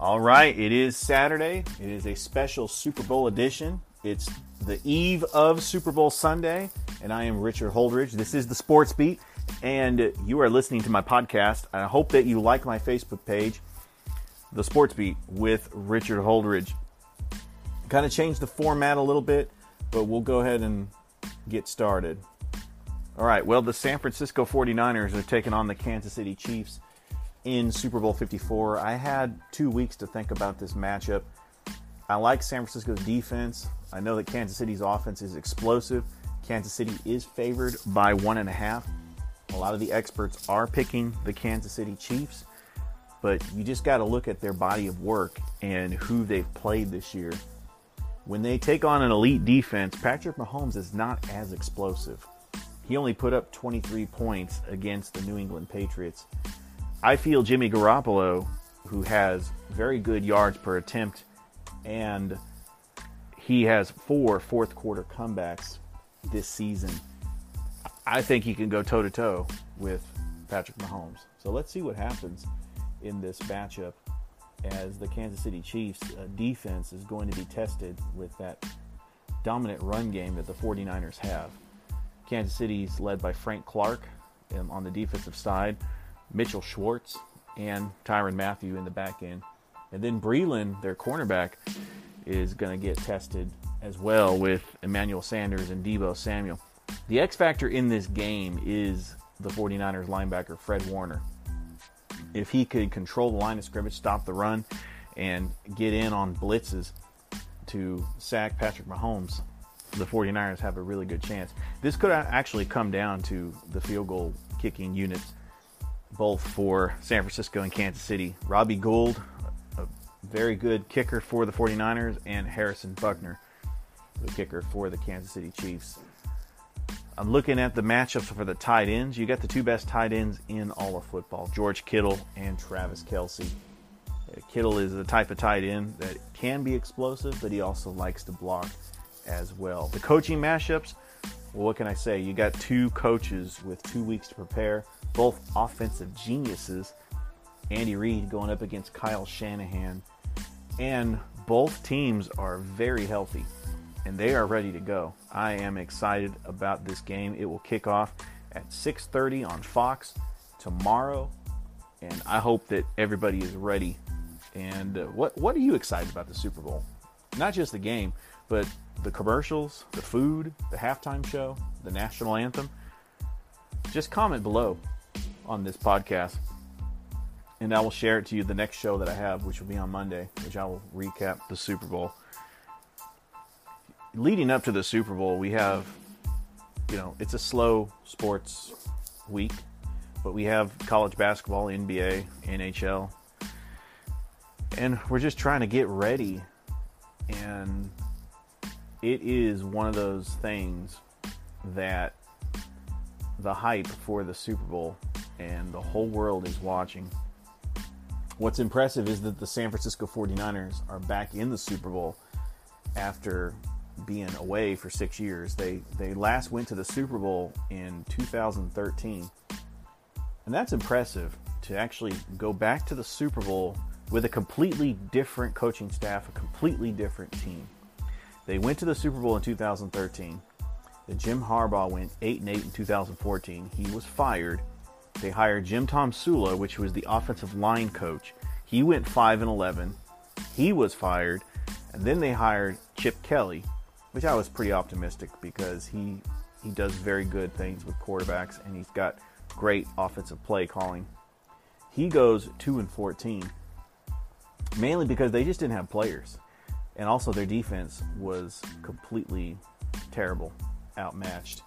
All right, it is Saturday. It is a special Super Bowl edition. It's the eve of Super Bowl Sunday, and I am Richard Holdridge. This is The Sports Beat, and you are listening to my podcast. I hope that you like my Facebook page, The Sports Beat with Richard Holdridge. Kind of changed the format a little bit, but we'll go ahead and get started. All right, well, the San Francisco 49ers are taking on the Kansas City Chiefs in Super Bowl 54. I had 2 weeks to think about this matchup. I like San Francisco's defense. I know that Kansas City's offense is explosive. Kansas City is favored by 1.5. A lot of the experts are picking the Kansas City Chiefs, but you just got to look at their body of work and who they've played this year. When they take on an elite defense, Patrick Mahomes is not as explosive. He only put up 23 points against the New England Patriots. I feel Jimmy Garoppolo, who has very good yards per attempt, and he has 4 fourth-quarter comebacks this season, I think he can go toe-to-toe with Patrick Mahomes. So let's see what happens in this matchup, as the Kansas City Chiefs defense is going to be tested with that dominant run game that the 49ers have. Kansas City's led by Frank Clark on the defensive side, Mitchell Schwartz, and Tyron Matthew in the back end. And then Breland, their cornerback, is going to get tested as well with Emmanuel Sanders and Deebo Samuel. The X factor in this game is the 49ers linebacker, Fred Warner. If he could control the line of scrimmage, stop the run, and get in on blitzes to sack Patrick Mahomes, the 49ers have a really good chance. This could actually come down to the field goal kicking units, both for San Francisco and Kansas City. Robbie Gould, a very good kicker for the 49ers, and Harrison Buckner, the kicker for the Kansas City Chiefs. I'm looking at the matchups for the tight ends. You got the 2 best tight ends in all of football, George Kittle and Travis Kelce. Kittle is the type of tight end that can be explosive, but he also likes to block as well. The coaching matchups, well, what can I say? You got 2 coaches with 2 weeks to prepare, both offensive geniuses. Andy Reid going up against Kyle Shanahan. And both teams are very healthy, and they are ready to go. I am excited about this game. It will kick off at 6:30 on Fox tomorrow, and I hope that everybody is ready. And what are you excited about the Super Bowl? Not just the game, but the commercials, the food, the halftime show, the national anthem. Just comment below on this podcast, and I will share it to you the next show that I have, which will be on Monday, which I will recap the Super Bowl. Leading up to the Super Bowl, we have, it's a slow sports week, but we have college basketball, NBA, NHL, and we're just trying to get ready. And it is one of those things that the hype for the Super Bowl and the whole world is watching. What's impressive is that the San Francisco 49ers are back in the Super Bowl after being away for 6 years. They last went to the Super Bowl in 2013, and that's impressive to actually go back to the Super Bowl with a completely different coaching staff, a completely different team. They went to the Super Bowl in 2013. Then Jim Harbaugh went 8-8 in 2014. He was fired. They hired Jim Tomsula, which was the offensive line coach. He went 5-11. He was fired, and then they hired Chip Kelly, which I was pretty optimistic because he does very good things with quarterbacks, and he's got great offensive play calling. He goes 2-14, mainly because they just didn't have players, and also their defense was completely terrible, outmatched.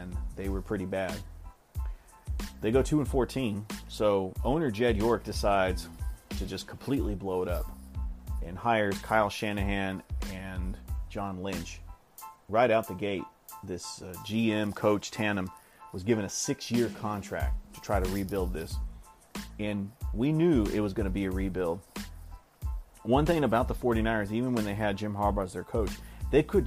and they were pretty bad. They go 2-14, so owner Jed York decides to just completely blow it up and hires Kyle Shanahan and John Lynch. Right out the gate, this GM coach tandem was given a 6-year contract to try to rebuild this. And we knew it was going to be a rebuild. One thing about the 49ers, even when they had Jim Harbaugh as their coach, they could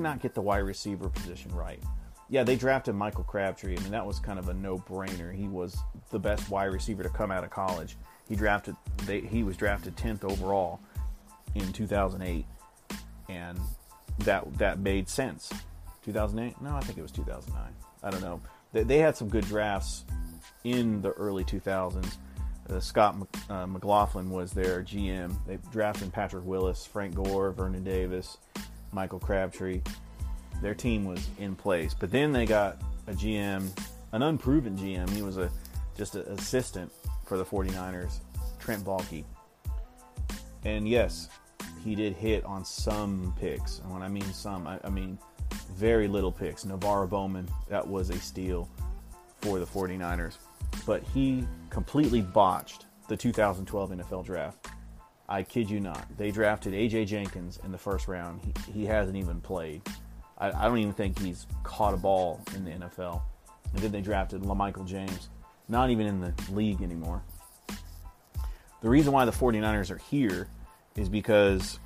not get the wide receiver position right. Yeah, they drafted Michael Crabtree. I mean, that was kind of a no-brainer. He was the best wide receiver to come out of college. He was drafted 10th overall in 2008, and that made sense. 2008? No, I think it was 2009. I don't know. They had some good drafts in the early 2000s. Scott McLaughlin was their GM. They drafted Patrick Willis, Frank Gore, Vernon Davis, Michael Crabtree. Their team was in place. But then they got a GM, an unproven GM. He was just an assistant for the 49ers, Trent Baalke. And yes, he did hit on some picks. And when I mean some, I mean very little picks. Navarro Bowman, that was a steal for the 49ers. But he completely botched the 2012 NFL draft. I kid you not. They drafted A.J. Jenkins in the first round. He hasn't even played. I don't even think he's caught a ball in the NFL. And then they drafted LaMichael James, not even in the league anymore. The reason why the 49ers are here is because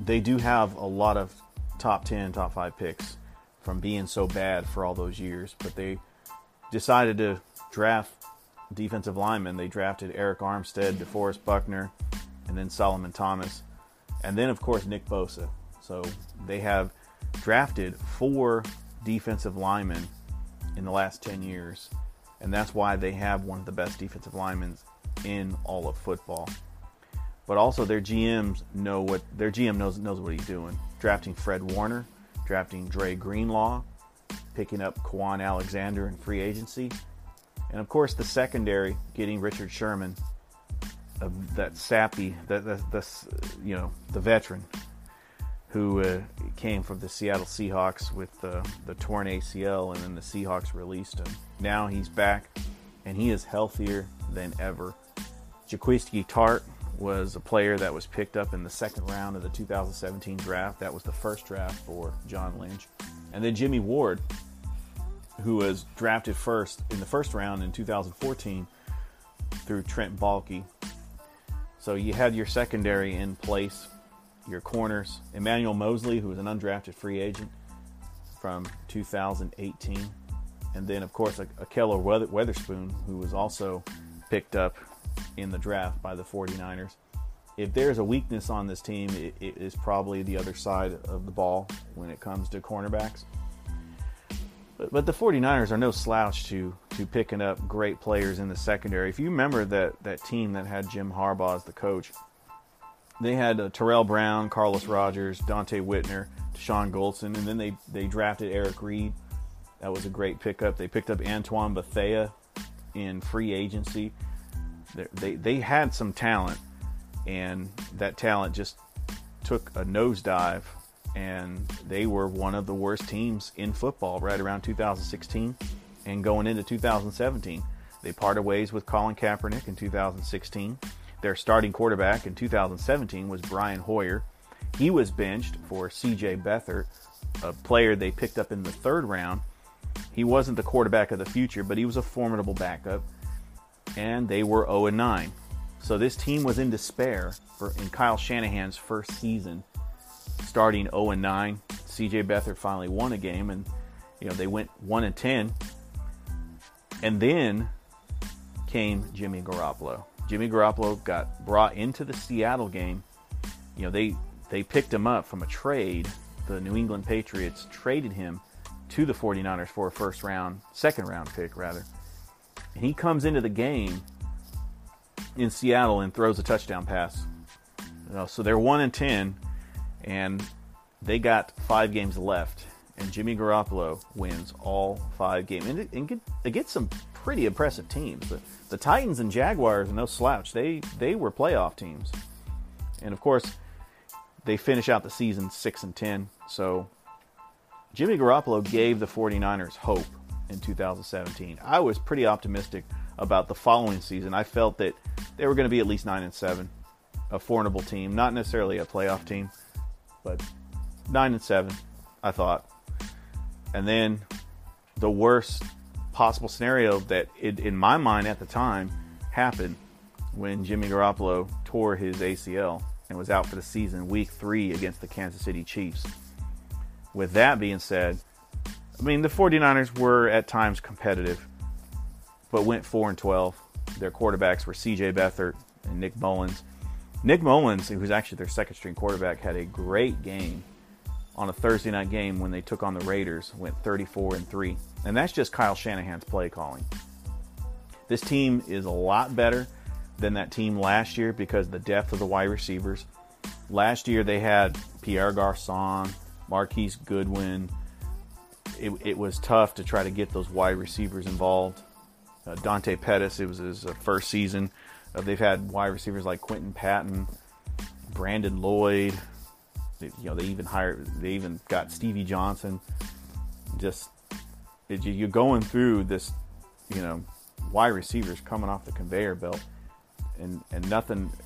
they do have a lot of top 10, top 5 picks from being so bad for all those years. But they decided to draft defensive linemen. They drafted Eric Armstead, DeForest Buckner, and then Solomon Thomas. And then, of course, Nick Bosa. So they have drafted 4 defensive linemen in the last 10 years. And that's why they have one of the best defensive linemen in all of football. But also their GMs know what their GM knows what he's doing. Drafting Fred Warner, drafting Dre Greenlaw, picking up Kwon Alexander in free agency. And of course the secondary, getting Richard Sherman, that sappy, the veteran who came from the Seattle Seahawks with the torn ACL, and then the Seahawks released him. Now he's back, and he is healthier than ever. Jaquieski Tartt was a player that was picked up in the second round of the 2017 draft. That was the first draft for John Lynch. And then Jimmy Ward, who was drafted first in the first round in 2014 through Trent Baalke. So you had your secondary in place, your corners. Emmanuel Mosley, who was an undrafted free agent from 2018. And then, of course, Akello Weatherspoon, who was also picked up in the draft by the 49ers. If there's a weakness on this team, it is probably the other side of the ball when it comes to cornerbacks. But the 49ers are no slouch to picking up great players in the secondary. If you remember that team that had Jim Harbaugh as the coach, they had Terrell Brown, Carlos Rogers, Dante Whitner, Deshaun Goldson, and then they drafted Eric Reid. That was a great pickup. They picked up Antoine Bethea in free agency. They had some talent, and that talent just took a nosedive, and they were one of the worst teams in football right around 2016 and going into 2017. They parted ways with Colin Kaepernick in 2016. Their starting quarterback in 2017 was Brian Hoyer. He was benched for C.J. Beathard, a player they picked up in the third round. He wasn't the quarterback of the future, but he was a formidable backup, and they were 0-9. So this team was in despair in Kyle Shanahan's first season, starting 0-9. C.J. Beathard finally won a game, and they went 1-10. And then came Jimmy Garoppolo. Jimmy Garoppolo got brought into the Seattle game. They picked him up from a trade. The New England Patriots traded him to the 49ers for a second round pick, rather. And he comes into the game in Seattle and throws a touchdown pass. So they're 1-10, and they got 5 games left. And Jimmy Garoppolo wins all 5 games. And they get some pretty impressive teams. The Titans and Jaguars are no slouch. They were playoff teams. And, of course, they finish out the season 6-10. So Jimmy Garoppolo gave the 49ers hope in 2017. I was pretty optimistic about the following season. I felt that they were going to be at least 9-7, a formidable team, not necessarily a playoff team, but 9-7, I thought. And then the worst possible scenario that, in my mind at the time, happened when Jimmy Garoppolo tore his ACL and was out for the season week 3 against the Kansas City Chiefs. With that being said, I mean, the 49ers were at times competitive, but went 4-12. Their quarterbacks were C.J. Beathard and Nick Mullins. Nick Mullins, who's actually their second-string quarterback, had a great game on a Thursday night game when they took on the Raiders, went 34-3. And that's just Kyle Shanahan's play calling. This team is a lot better than that team last year because of the depth of the wide receivers. Last year they had Pierre Garçon, Marquise Goodwin. It was tough to try to get those wide receivers involved. Dante Pettis, it was his first season. They've had wide receivers like Quentin Patton, Brandon Lloyd. They even got Stevie Johnson. Just you're going through this, wide receivers coming off the conveyor belt, and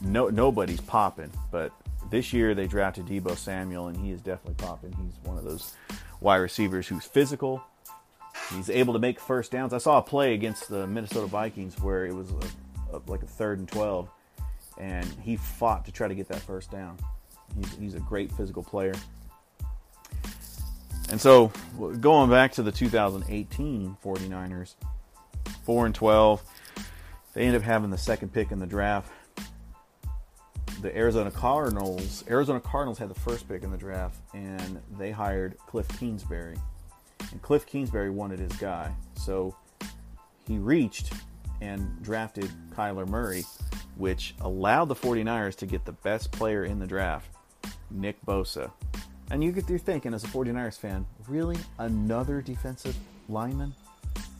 nobody's popping. But this year they drafted Deebo Samuel, and he is definitely popping. He's one of those wide receivers who's physical. He's able to make first downs. I saw a play against the Minnesota Vikings where it was a 3rd and 12, and he fought to try to get that first down. He's a great physical player. And so, going back to the 2018 49ers, 4-12, they end up having the second pick in the draft. The Arizona Cardinals had the first pick in the draft, and they hired Cliff Kingsbury. And Cliff Kingsbury wanted his guy, so he reached and drafted Kyler Murray, which allowed the 49ers to get the best player in the draft, Nick Bosa. And you're thinking, as a 49ers fan, really? Another defensive lineman?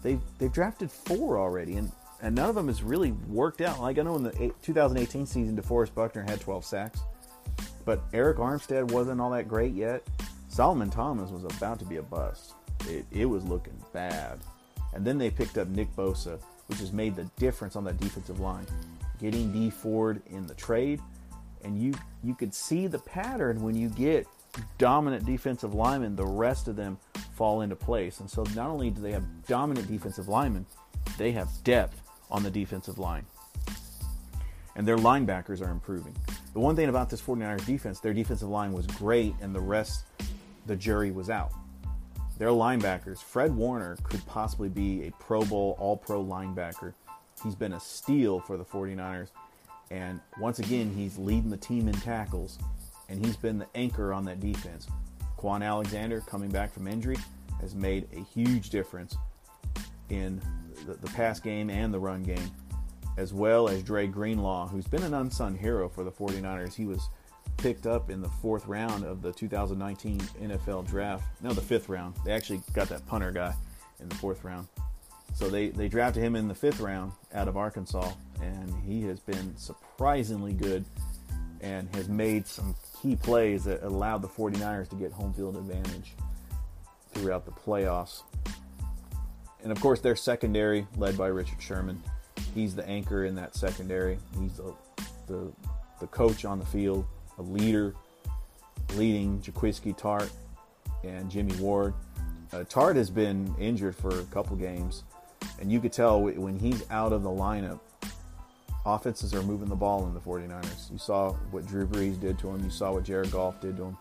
They've drafted 4 already, and none of them has really worked out. Like, I know in the 2018 season, DeForest Buckner had 12 sacks, but Eric Armstead wasn't all that great yet. Solomon Thomas was about to be a bust. It was looking bad. And then they picked up Nick Bosa, which has made the difference on that defensive line. Getting Dee Ford in the trade, and you could see the pattern when you get dominant defensive linemen, the rest of them fall into place. And so not only do they have dominant defensive linemen, they have depth on the defensive line. And their linebackers are improving. The one thing about this 49ers defense, their defensive line was great, and the rest, the jury was out. Their linebackers, Fred Warner could possibly be a Pro Bowl, all-pro linebacker. He's been a steal for the 49ers. And once again, he's leading the team in tackles. And he's been the anchor on that defense. Kwon Alexander, coming back from injury, has made a huge difference in the pass game and the run game. As well as Dre Greenlaw, who's been an unsung hero for the 49ers. He was picked up in the 4th round of the 2019 NFL draft. No, the 5th round. They actually got that punter guy in the 4th round. So they drafted him in the 5th round out of Arkansas, and he has been surprisingly good and has made some key plays that allowed the 49ers to get home field advantage throughout the playoffs. And, of course, their secondary, led by Richard Sherman, he's the anchor in that secondary. He's the coach on the field, a leader, leading Jaquieski Tartt and Jimmy Ward. Tartt has been injured for a couple games. And you could tell when he's out of the lineup, offenses are moving the ball in the 49ers. You saw what Drew Brees did to him. You saw what Jared Goff did to him.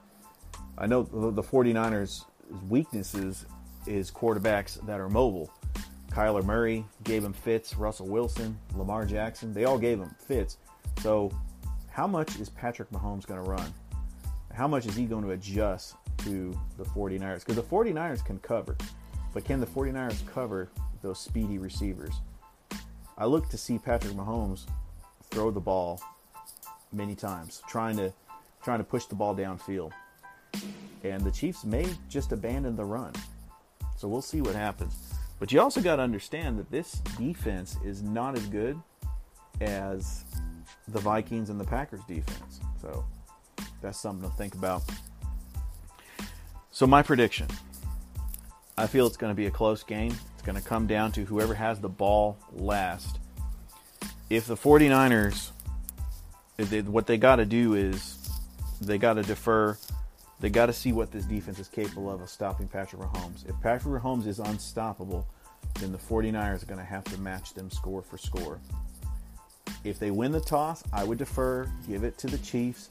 I know the 49ers' weaknesses is quarterbacks that are mobile. Kyler Murray gave him fits. Russell Wilson, Lamar Jackson, they all gave him fits. So how much is Patrick Mahomes going to run? How much is he going to adjust to the 49ers? Because the 49ers can cover. But can the 49ers cover those speedy receivers? I look to see Patrick Mahomes throw the ball many times, trying to push the ball downfield. And the Chiefs may just abandon the run. So we'll see what happens. But you also got to understand that this defense is not as good as the Vikings and the Packers defense. So that's something to think about. So my prediction. I feel it's going to be a close game. It's going to come down to whoever has the ball last. If the 49ers, what they got to do is they got to defer. They got to see what this defense is capable of stopping Patrick Mahomes. If Patrick Mahomes is unstoppable, then the 49ers are going to have to match them score for score. If they win the toss, I would defer, give it to the Chiefs.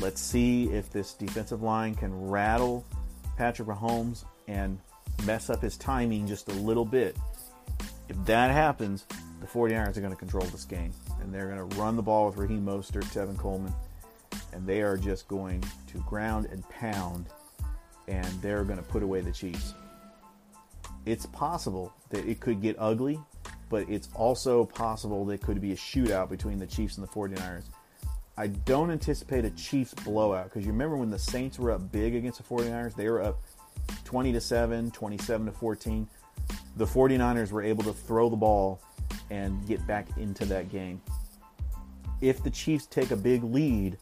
Let's see if this defensive line can rattle Patrick Mahomes and mess up his timing just a little bit. If that happens, the 49ers are going to control this game, and they're going to run the ball with Raheem Mostert, Tevin Coleman, and they are just going to ground and pound, and they're going to put away the Chiefs. It's possible that it could get ugly, but it's also possible that it could be a shootout between the Chiefs and the 49ers. I don't anticipate a Chiefs blowout, because you remember when the Saints were up big against the 49ers, they were up 20-7, 27-14. The 49ers were able to throw the ball and get back into that game. If the Chiefs take a big lead,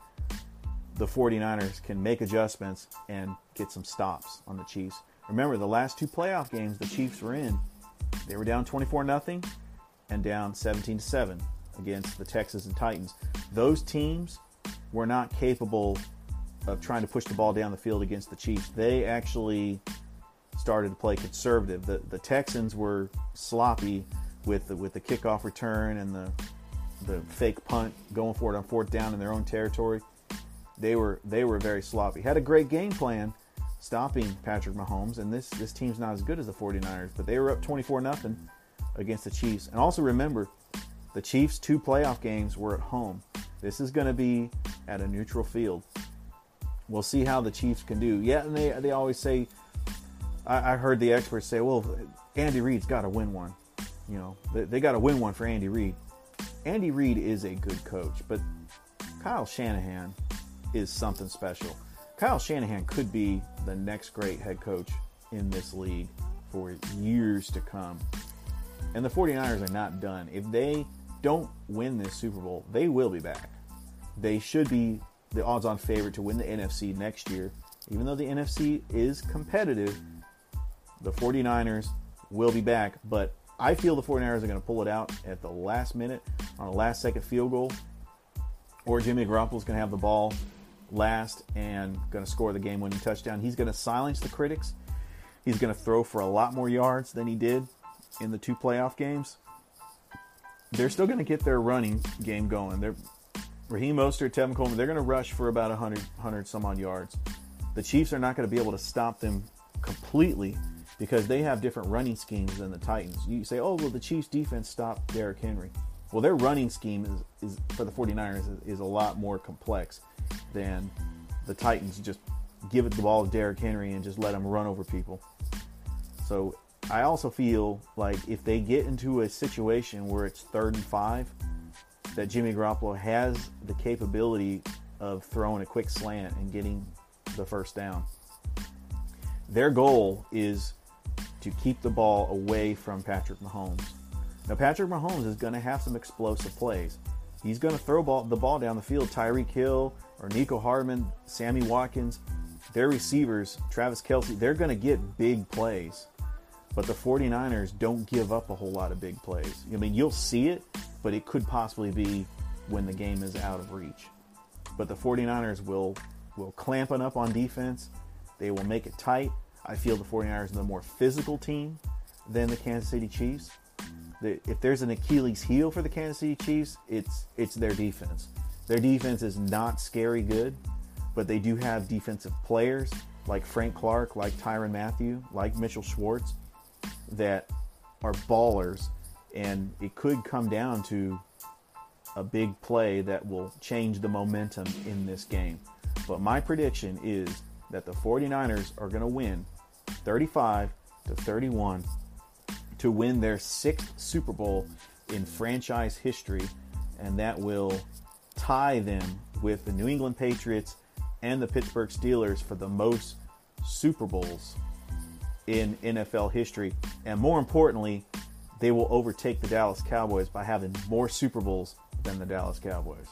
the 49ers can make adjustments and get some stops on the Chiefs. Remember, the last two playoff games the Chiefs were in, they were down 24-0 and down 17-7 against the Texans and Titans. Those teams were not capable of trying to push the ball down the field against the Chiefs. They actually started to play conservative. The Texans were sloppy with the kickoff return and the fake punt, going for it on fourth down in their own territory. They were very sloppy. Had a great game plan stopping Patrick Mahomes, and this team's not as good as the 49ers, but they were up 24-0 against the Chiefs. And also remember, the Chiefs' two playoff games were at home. This is going to be at a neutral field. We'll see how the Chiefs can do. Yeah, and they always say, I heard the experts say, well, Andy Reid's got to win one. You know, they got to win one for Andy Reid. Andy Reid is a good coach, but Kyle Shanahan is something special. Kyle Shanahan could be the next great head coach in this league for years to come. And the 49ers are not done. If they don't win this Super Bowl, they will be back. They should be the odds-on favorite to win the NFC next year. Even though the NFC is competitive, the 49ers will be back. But I feel the 49ers are going to pull it out at the last minute on a last-second field goal. Or Jimmy Garoppolo is going to have the ball last and going to score the game-winning touchdown. He's going to silence the critics. He's going to throw for a lot more yards than he did in the two playoff games. They're still going to get their running game going. Raheem Mostert, Tevin Coleman, they're going to rush for about 100-some-odd yards. The Chiefs are not going to be able to stop them completely because they have different running schemes than the Titans. You say, oh, well, the Chiefs' defense stopped Derrick Henry. Well, their running scheme is for the 49ers is a lot more complex than the Titans. Just give it the ball to Derrick Henry and just let him run over people. So I also feel like if they get into a situation where it's 3rd and 5, that Jimmy Garoppolo has the capability of throwing a quick slant and getting the first down. Their goal is to keep the ball away from Patrick Mahomes. Now, Patrick Mahomes is going to have some explosive plays. He's going to throw the ball down the field. Tyreek Hill or Nico Hardman, Sammy Watkins, their receivers, Travis Kelce, they're going to get big plays. But the 49ers don't give up a whole lot of big plays. I mean, you'll see it, but it could possibly be when the game is out of reach. But the 49ers will clamp it up on defense. They will make it tight. I feel the 49ers are the more physical team than the Kansas City Chiefs. If there's an Achilles heel for the Kansas City Chiefs, it's their defense. Their defense is not scary good, but they do have defensive players like Frank Clark, like Tyron Matthew, like Mitchell Schwartz, that are ballers, and it could come down to a big play that will change the momentum in this game. But my prediction is that the 49ers are going to win 35-31 to win their 6th Super Bowl in franchise history, and that will tie them with the New England Patriots and the Pittsburgh Steelers for the most Super Bowls in NFL history. And more importantly, they will overtake the Dallas Cowboys by having more Super Bowls than the Dallas Cowboys.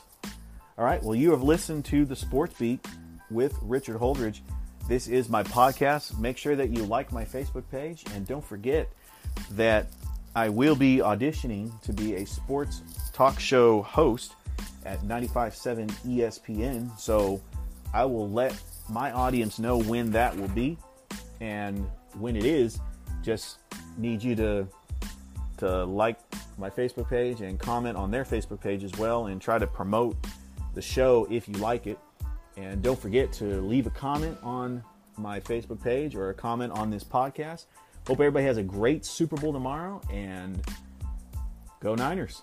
All right, well, you have listened to The Sports Beat with Richard Holdridge. This is my podcast. Make sure that you like my Facebook page, and don't forget that I will be auditioning to be a sports talk show host at 95.7 ESPN, so I will let my audience know when that will be, and when it is, just need you to like my Facebook page and comment on their Facebook page as well, and try to promote the show if you like it. And don't forget to leave a comment on my Facebook page or a comment on this podcast. Hope everybody has a great Super Bowl tomorrow, and go Niners.